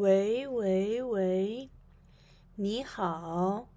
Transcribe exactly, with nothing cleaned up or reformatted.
喂喂喂，你好。